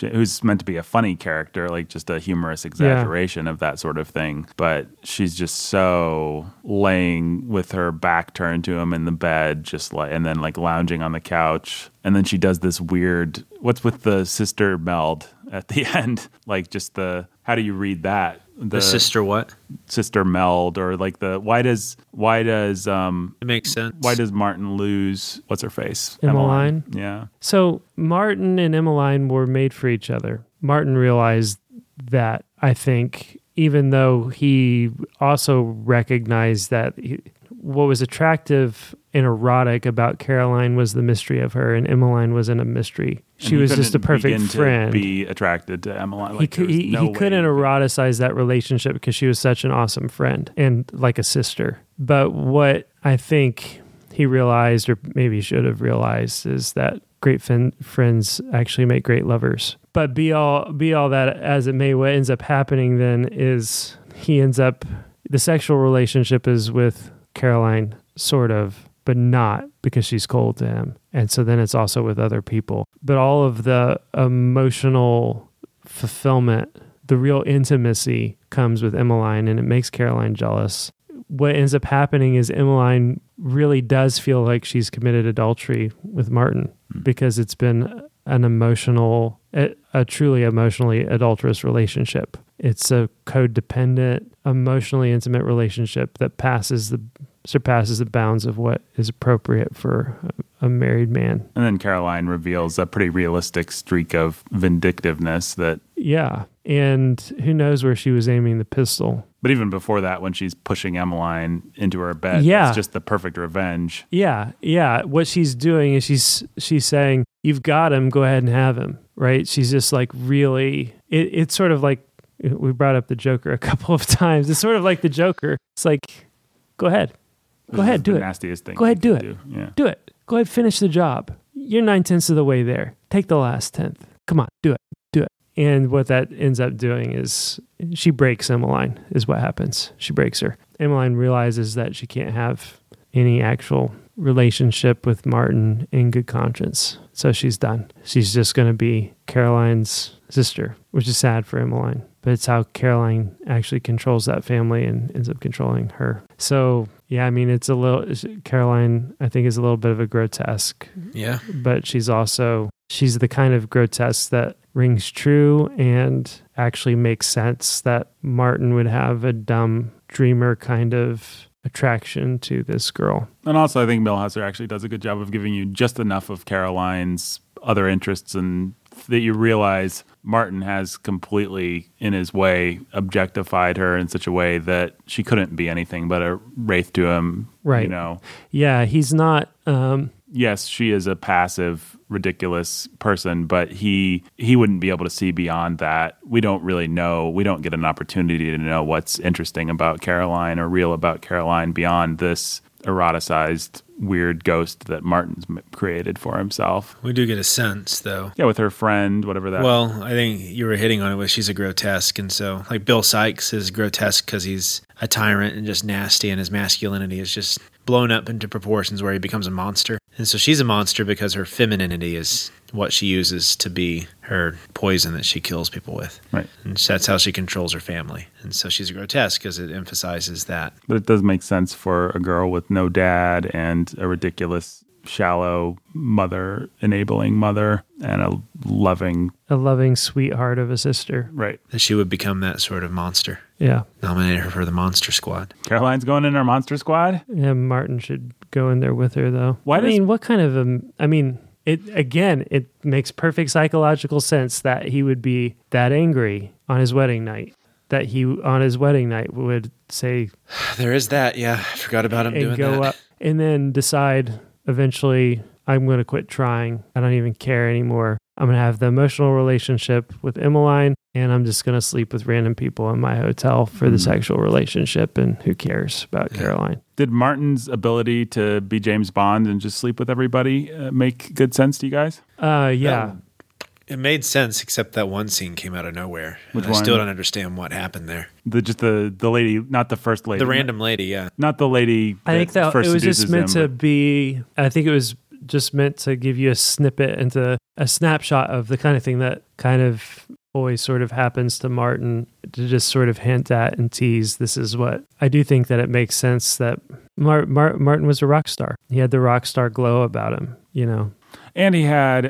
who's meant to be a funny character, like just a humorous exaggeration of that sort of thing. But she's just so laying with her back turned to him in the bed, just like, and then like lounging on the couch, and then she does this weird, what's with the sister meld at the end, like just the. How do you read that? The sister what? Sister meld, or like the why does it makes sense. Why does Martin lose what's her face? Emmeline. Yeah. So Martin and Emmeline were made for each other. Martin realized that, I think, even though he also recognized that what was attractive and erotic about Caroline was the mystery of her, and Emmeline wasn't a mystery. She was just a perfect friend. To be attracted to Emmeline. Like, he couldn't eroticize that relationship because she was such an awesome friend and like a sister. But what I think he realized, or maybe should have realized, is that great friends actually make great lovers. But be all that as it may, what ends up happening then is the sexual relationship is with Caroline, sort of, but not, because she's cold to him. And so then it's also with other people. But all of the emotional fulfillment, the real intimacy, comes with Emmeline, and it makes Caroline jealous, what ends up happening is Emmeline really does feel like she's committed adultery with Martin because it's been an emotional, a truly emotionally adulterous relationship. It's a codependent, emotionally intimate relationship that surpasses the bounds of what is appropriate for a married man. And then Caroline reveals a pretty realistic streak of vindictiveness that... Yeah, and who knows where she was aiming the pistol. But even before that, when she's pushing Emmeline into her bed, yeah. It's just the perfect revenge. Yeah. What she's doing is she's saying, you've got him, go ahead and have him, right? She's just like really... It's sort of like, we brought up the Joker a couple of times. It's sort of like the Joker. It's like, go ahead, do it. Nastiest thing. Go ahead, do it. Yeah. Do it. Go ahead, finish the job. You're 9/10 of the way there. Take the last 10th. Come on, do it. And what that ends up doing is she breaks Emmeline, is what happens. She breaks her. Emmeline realizes that she can't have any actual relationship with Martin in good conscience. So she's done. She's just going to be Caroline's sister, which is sad for Emmeline. But it's how Caroline actually controls that family and ends up controlling her. So... Yeah, I mean, it's a little, Caroline, I think, is a little bit of a grotesque. Yeah. But she's the kind of grotesque that rings true and actually makes sense that Martin would have a dumb dreamer kind of attraction to this girl. And also, I think Millhauser actually does a good job of giving you just enough of Caroline's other interests and that you realize Martin has completely, in his way, objectified her in such a way that she couldn't be anything but a wraith to him. Right. You know? Yeah, he's not... Yes, she is a passive, ridiculous person, but he wouldn't be able to see beyond that. We don't really know. We don't get an opportunity to know what's interesting about Caroline or real about Caroline beyond this eroticized weird ghost that Martin's created for himself. We do get a sense, though. Yeah, with her friend, whatever that... Well, I think you were hitting on it, but she's a grotesque, and so, like, Bill Sykes is grotesque because he's a tyrant and just nasty, and his masculinity is just blown up into proportions where he becomes a monster. And so she's a monster because her femininity is what she uses to be her poison that she kills people with. Right. And that's how she controls her family. And so she's grotesque because it emphasizes that. But it does make sense for a girl with no dad and a ridiculous, shallow mother, enabling mother, and a loving sweetheart of a sister. Right. That she would become that sort of monster. Yeah. Nominate her for the Monster Squad. Caroline's going in our Monster Squad? Yeah, Martin should go in there with her, though. It makes perfect psychological sense that he would be that angry on his wedding night. That he, on his wedding night, would say... There is that, yeah. I forgot about him doing that. Up, and then decide... Eventually, I'm going to quit trying. I don't even care anymore. I'm going to have the emotional relationship with Emmeline, and I'm just going to sleep with random people in my hotel for the sexual relationship, and who cares about Caroline? Did Martin's ability to be James Bond and just sleep with everybody make good sense to you guys? Yeah. It made sense, except that one scene came out of nowhere. Which one? I still don't understand what happened there. The lady, not the first lady. The random lady, yeah. Not the lady. I think that it was just meant to be. I think it was just meant to give you a snippet into a snapshot of the kind of thing that kind of always sort of happens to Martin, to just sort of hint at and tease. This is what I do think that it makes sense that Martin was a rock star. He had the rock star glow about him, you know. And he had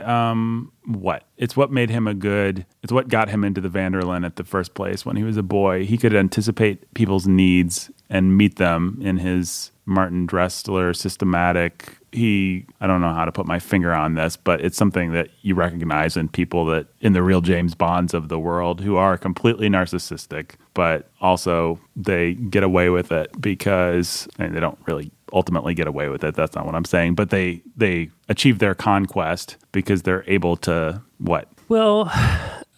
it's what got him into the Vanderlyn at the first place when he was a boy. He could anticipate people's needs and meet them in his Martin Dressler systematic. I don't know how to put my finger on this, but it's something that you recognize in people that in the real James Bonds of the world who are completely narcissistic, but also they get away with it because they don't really ultimately get away with it. That's not what I'm saying. But they achieve their conquest because they're able to what? Well,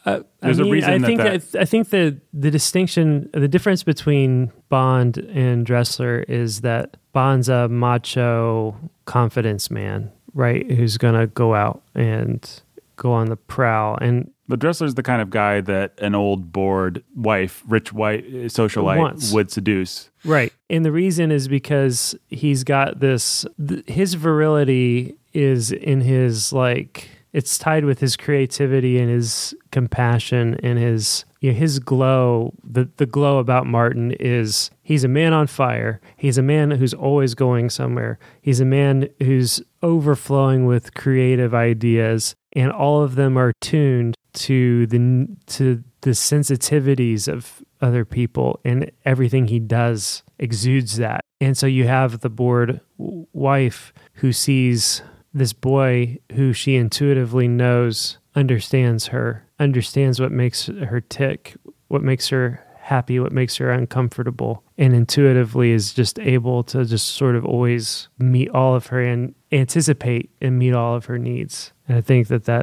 I think the distinction, the difference between Bond and Dressler is that Bond's a macho confidence man, right? Who's going to go out and go on the prowl. But Dressler's the kind of guy that an old, bored wife, rich white socialite would seduce. Right. And the reason is because he's got his virility is in his, like, it's tied with his creativity and his compassion and his, you know, his glow. The glow about Martin is he's a man on fire. He's a man who's always going somewhere. He's a man who's overflowing with creative ideas, and all of them are tuned to the sensitivities of other people, and everything he does exudes that. And so you have the bored wife who sees this boy who she intuitively knows understands her, understands what makes her tick, what makes her happy, what makes her uncomfortable, and intuitively is just able to just sort of always meet all of her and anticipate and meet all of her needs. And I think that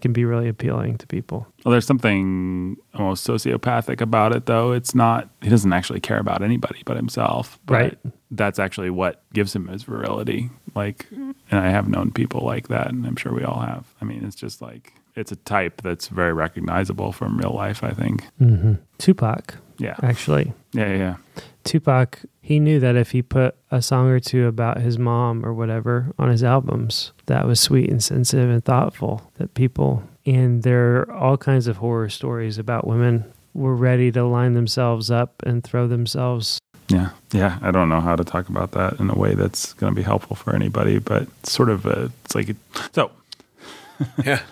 can be really appealing to people. Well, there's something almost sociopathic about it, though. It's not, he doesn't actually care about anybody but himself. But right. That's actually what gives him his virility. Like, and I have known people like that, and I'm sure we all have. I mean, it's just like, it's a type that's very recognizable from real life, I think. Mm-hmm. Tupac. Yeah. Actually. Yeah. Tupac, he knew that if he put a song or two about his mom or whatever on his albums, that was sweet and sensitive and thoughtful, that people, and there are all kinds of horror stories about women, were ready to line themselves up and throw themselves. Yeah, I don't know how to talk about that in a way that's going to be helpful for anybody, but sort of, so. Yeah.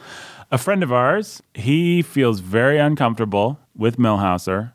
A friend of ours, he feels very uncomfortable with Millhauser.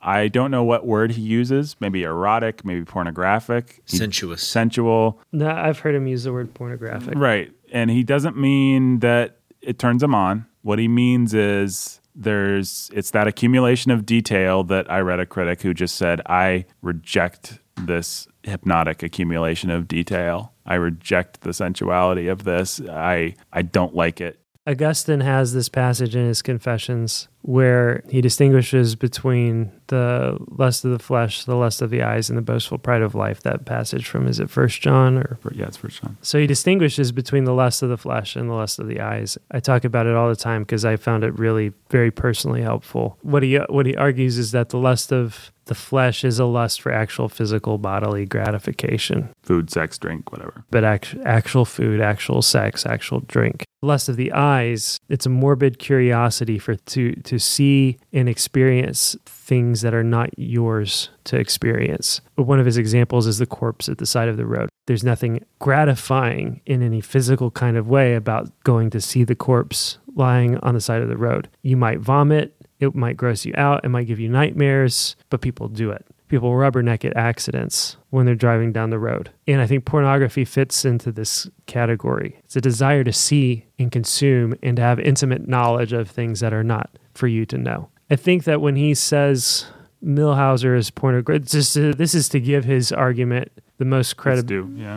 I don't know what word he uses, maybe erotic, maybe pornographic. Sensuous. Sensual. No, I've heard him use the word pornographic. Right. And he doesn't mean that it turns him on. What he means is it's that accumulation of detail that I read a critic who just said, I reject this hypnotic accumulation of detail. I reject the sensuality of this. I don't like it. Augustine has this passage in his Confessions where he distinguishes between the lust of the flesh, the lust of the eyes, and the boastful pride of life. That passage from, is it 1 John? Yeah, it's 1 John. So he distinguishes between the lust of the flesh and the lust of the eyes. I talk about it all the time because I found it really very personally helpful. What he argues is that the lust of the flesh is a lust for actual physical bodily gratification. Food, sex, drink, whatever. But actual food, actual sex, actual drink. Lust of the eyes, it's a morbid curiosity to see and experience things that are not yours to experience. One of his examples is the corpse at the side of the road. There's nothing gratifying in any physical kind of way about going to see the corpse lying on the side of the road. You might vomit. It might gross you out. It might give you nightmares, but people do it. People rubberneck at accidents when they're driving down the road. And I think pornography fits into this category. It's a desire to see and consume and to have intimate knowledge of things that are not for you to know. I think that when he says Millhauser is pornographic, this is to give his argument the most credit.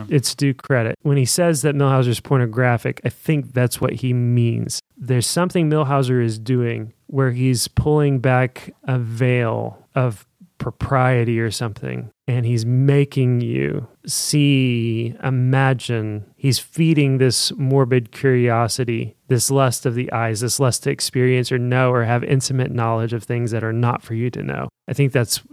It's due credit. When he says that Millhauser is pornographic, I think that's what he means. There's something Millhauser is doing where he's pulling back a veil of propriety or something, and he's making you see, imagine. He's feeding this morbid curiosity, this lust of the eyes, this lust to experience or know or have intimate knowledge of things that are not for you to know. I think that's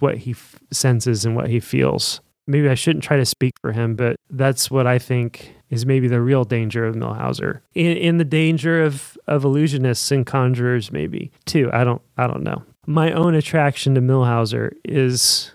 what he senses and what he feels. Maybe I shouldn't try to speak for him, but that's what I think is maybe the real danger of Millhauser, in the danger of illusionists and conjurers, maybe too. I don't know. My own attraction to Millhauser is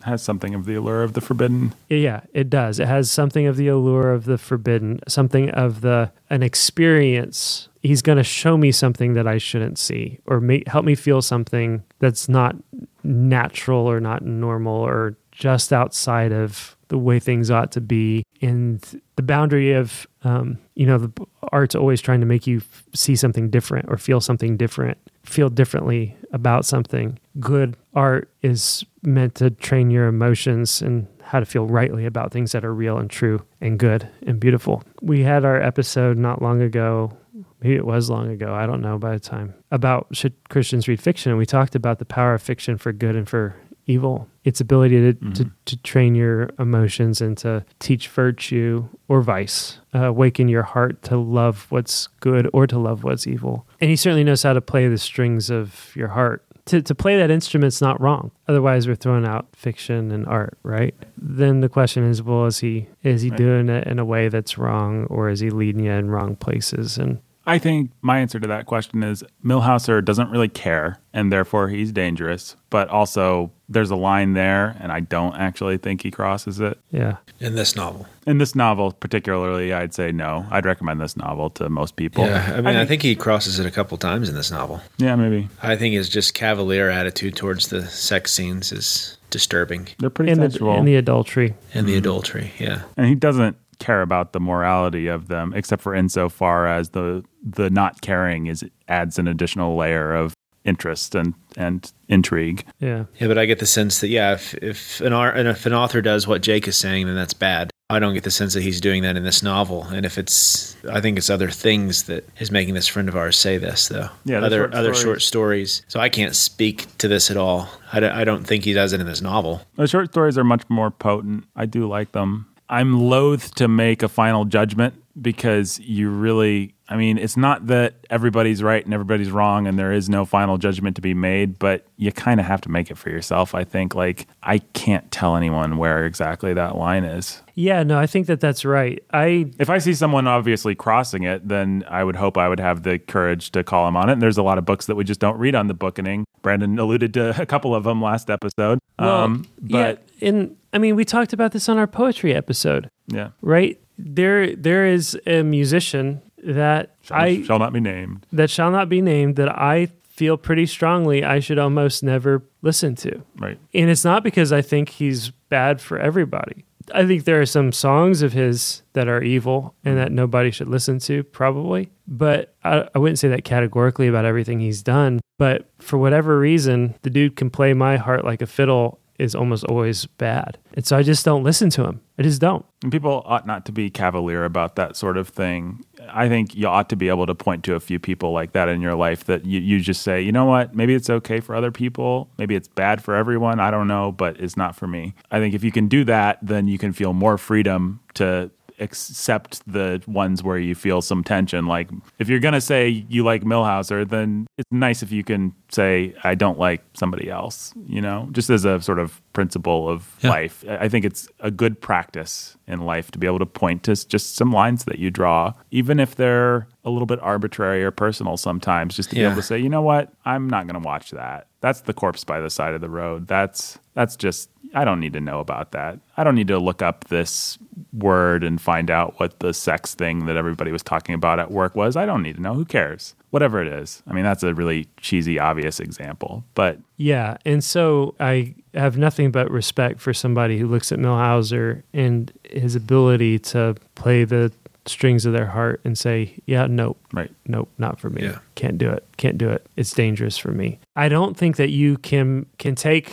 has something of the allure of the forbidden. Yeah, it does. It has something of the allure of the forbidden, something of an experience. He's going to show me something that I shouldn't see, or help me feel something that's not natural or not normal or just outside of the way things ought to be. And the boundary of, the art's always trying to make you see something different or feel something different, feel differently about something. Good art is meant to train your emotions and how to feel rightly about things that are real and true and good and beautiful. We had our episode not long ago. Maybe it was long ago, I don't know by the time, about should Christians read fiction? And we talked about the power of fiction for good and for evil, its ability to train your emotions and to teach virtue or vice, awaken your heart to love what's good or to love what's evil. And he certainly knows how to play the strings of your heart to play that instrument's not wrong. Otherwise, we're throwing out fiction and art, right? Then the question is, well, is he doing it in a way that's wrong, or is he leading you in wrong places? And I think my answer to that question is Millhauser doesn't really care, and therefore he's dangerous. But also, there's a line there, and I don't actually think he crosses it. Yeah. In this novel, particularly, I'd say no. I'd recommend this novel to most people. Yeah, I mean, I think he crosses it a couple times in this novel. Yeah, maybe. I think his just cavalier attitude towards the sex scenes is disturbing. They're pretty sensual. And the adultery. Yeah. And he doesn't care about the morality of them, except for insofar as the not caring adds an additional layer of interest and intrigue. Yeah, but I get the sense that if an author does what Jake is saying, then that's bad. I don't get the sense that he's doing that in this novel. And I think it's other things that is making this friend of ours say this, though. Yeah, other short stories. So I can't speak to this at all. I don't think he does it in this novel. The short stories are much more potent. I do like them. I'm loath to make a final judgment because it's not that everybody's right and everybody's wrong and there is no final judgment to be made, but you kind of have to make it for yourself, I think. Like, I can't tell anyone where exactly that line is. Yeah, no, I think that's right. If I see someone obviously crossing it, then I would hope I would have the courage to call them on it. And there's a lot of books that we just don't read on The Booketing. Brandon alluded to a couple of them last episode. We talked about this on our poetry episode. Yeah. Right? There is a musician that shall not be named that I feel pretty strongly I should almost never listen to. Right. And it's not because I think he's bad for everybody. I think there are some songs of his that are evil and that nobody should listen to, probably. But I wouldn't say that categorically about everything he's done. But for whatever reason, the dude can play My Heart Like a Fiddle is almost always bad. And so I just don't listen to him. I just don't. And people ought not to be cavalier about that sort of thing. I think you ought to be able to point to a few people like that in your life that you just say, you know what, maybe it's okay for other people. Maybe it's bad for everyone. I don't know, but it's not for me. I think if you can do that, then you can feel more freedom to accept the ones where you feel some tension. Like if you're going to say you like Millhauser, then it's nice if you can say, I don't like somebody else, just as a sort of principle of life. I think it's a good practice in life to be able to point to just some lines that you draw, even if they're a little bit arbitrary or personal sometimes, just to be able to say, you know what, I'm not going to watch that. That's the corpse by the side of the road. That's just, I don't need to know about that. I don't need to look up this word and find out what the sex thing that everybody was talking about at work was. I don't need to know. Who cares? Whatever it is. I mean, that's a really cheesy, obvious example, but yeah. And so I have nothing but respect for somebody who looks at Millhauser and his ability to play the strings of their heart and say, yeah, nope, right. Nope, not for me. Yeah. Can't do it. It's dangerous for me. I don't think that you can take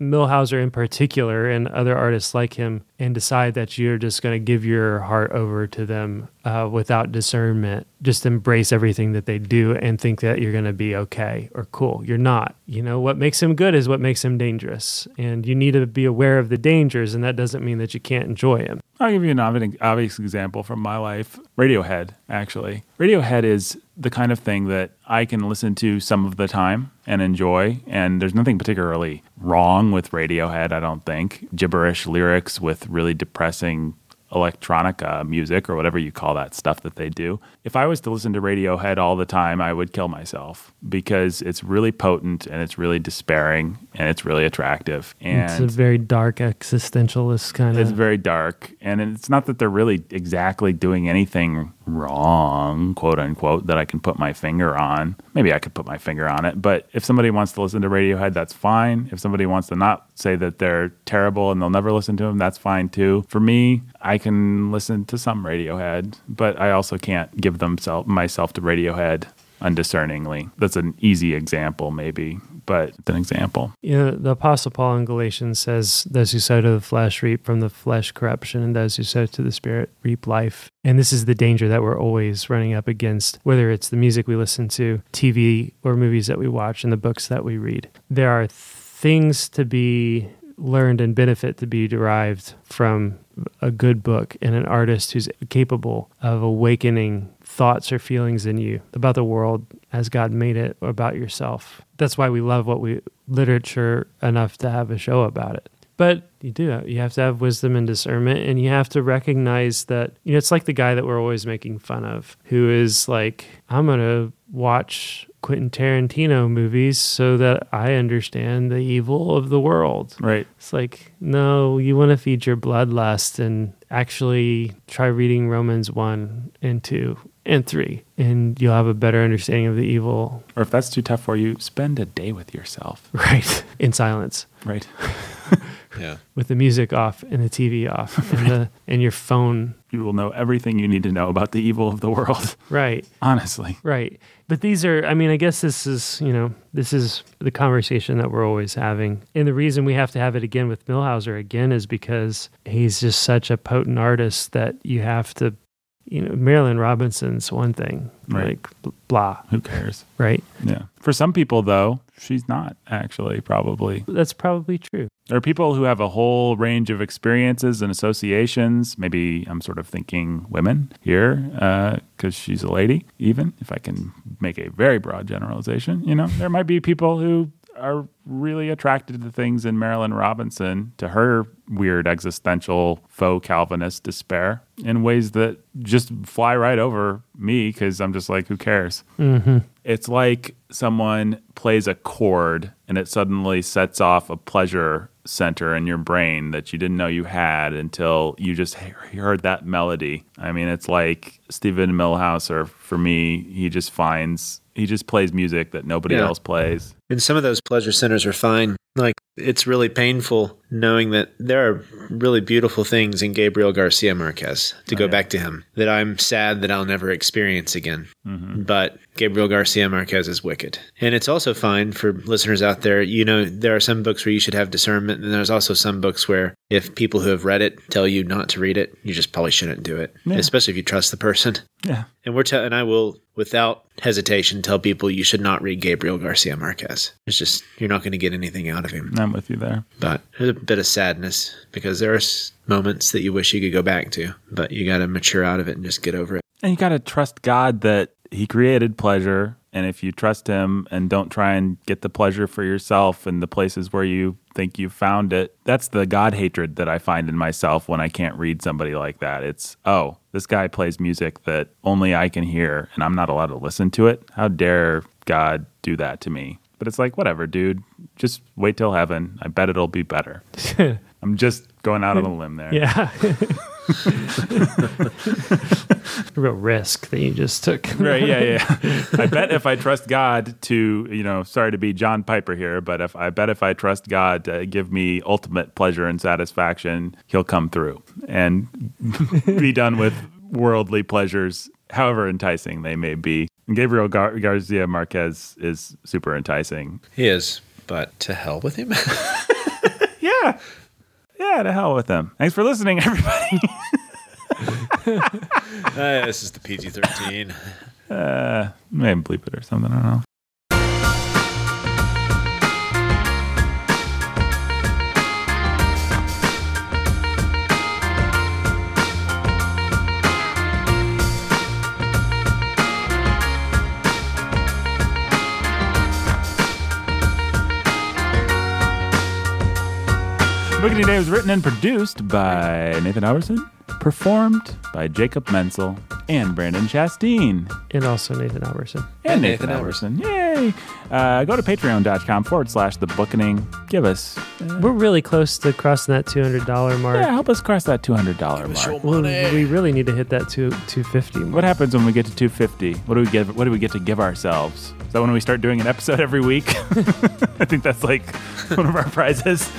Millhauser in particular and other artists like him and decide that you're just going to give your heart over to them without discernment. Just embrace everything that they do and think that you're going to be okay or cool. You're not. What makes him good is what makes him dangerous. And you need to be aware of the dangers, and that doesn't mean that you can't enjoy him. I'll give you an obvious example from my life. Radiohead, actually. Radiohead is the kind of thing that I can listen to some of the time and enjoy, and there's nothing particularly wrong with Radiohead, I don't think. Gibberish lyrics with really depressing electronica music or whatever you call that stuff that they do. If I was to listen to Radiohead all the time, I would kill myself because it's really potent and it's really despairing and it's really attractive. And it's a very dark existentialist kind of... It's very dark. And it's not that they're really exactly doing anything wrong, quote unquote, that I can put my finger on. Maybe I could put my finger on it, but if somebody wants to listen to Radiohead, that's fine. If somebody wants to not say that they're terrible and they'll never listen to them, that's fine too. For me, I can listen to some Radiohead, but I also can't give myself to Radiohead undiscerningly. That's an easy example maybe, but it's an example. The Apostle Paul in Galatians says, those who sow to the flesh reap from the flesh corruption, and those who sow to the Spirit reap life. And this is the danger that we're always running up against, whether it's the music we listen to, TV or movies that we watch, and the books that we read. There are things to be learned and benefit to be derived from a good book and an artist who's capable of awakening thoughts or feelings in you about the world, as God made it about yourself. That's why we love what we literature enough to have a show about it. But you have to have wisdom and discernment, and you have to recognize that, you know, it's like the guy that we're always making fun of, who is like, I'm going to watch Quentin Tarantino movies so that I understand the evil of the world. Right. It's like, no, you want to feed your bloodlust and actually try reading Romans 1 and 2 and 3, and you'll have a better understanding of the evil. Or if that's too tough for you, spend a day with yourself. Right. In silence. Right. Yeah. With the music off and the TV off and and your phone. You will know everything you need to know about the evil of the world. Right. Honestly. Right. But these are, I mean, I guess this is the conversation that we're always having. And the reason we have to have it again with Millhauser again is because he's just such a potent artist that you have to, you know, Marilyn Robinson's one thing, right. Like, blah. Who cares? Right? Yeah. For some people, though, she's not actually, probably. That's probably true. There are people who have a whole range of experiences and associations. Maybe I'm sort of thinking women here, because she's a lady, even, if I can make a very broad generalization. You know, there might be people who are really attracted to things in Marilyn Robinson, to her weird existential faux Calvinist despair in ways that just fly right over me because I'm just like, who cares? Mm-hmm. It's like someone plays a chord and it suddenly sets off a pleasure center in your brain that you didn't know you had until you just heard that melody. I mean, it's like Steven Millhauser, for me, he just plays music that nobody else plays. And some of those pleasure centers are fine. Like, it's really painful knowing that there are really beautiful things in Gabriel Garcia Marquez, to go back to him, that I'm sad that I'll never experience again. Mm-hmm. But Gabriel Garcia Marquez is wicked. And it's also fine for listeners out there. You know, there are some books where you should have discernment, and there's also some books where if people who have read it tell you not to read it, you just probably shouldn't do it, especially if you trust the person. Yeah. And I will, without hesitation, tell people you should not read Gabriel Garcia Marquez. It's just, you're not going to get anything out of him. I'm with you there. But there's a bit of sadness because there are moments that you wish you could go back to, but you got to mature out of it and just get over it. And you got to trust God that he created pleasure. And if you trust him and don't try and get the pleasure for yourself in the places where you think you found it, that's the God hatred that I find in myself when I can't read somebody like that. It's, oh, this guy plays music that only I can hear and I'm not allowed to listen to it. How dare God do that to me? But it's like, whatever, dude, just wait till heaven. I bet it'll be better. I'm just going out on a limb there. Yeah. Real risk that you just took. Right, yeah. I bet if I trust God to, you know, sorry to be John Piper here, but if I trust God to give me ultimate pleasure and satisfaction, he'll come through and be done with worldly pleasures, however enticing they may be. And Gabriel Garcia Marquez is super enticing. He is, but to hell with him. Yeah. Yeah, to hell with him. Thanks for listening, everybody. This is the PG-13. Maybe bleep it or something, I don't know. The Booketing Day was written and produced by Nathan Oberson, performed by Jacob Mensel and Brandon Chastain. And also Nathan Oberson. And Nathan Oberson. Yay! Go to patreon.com/thebooketing. Give us... We're really close to crossing that $200 mark. Yeah, help us cross that $200 mark. We really need to hit that $250 mark. What happens when we get to $250? What do we get to give ourselves? Is that when we start doing an episode every week? I think that's like one of our prizes.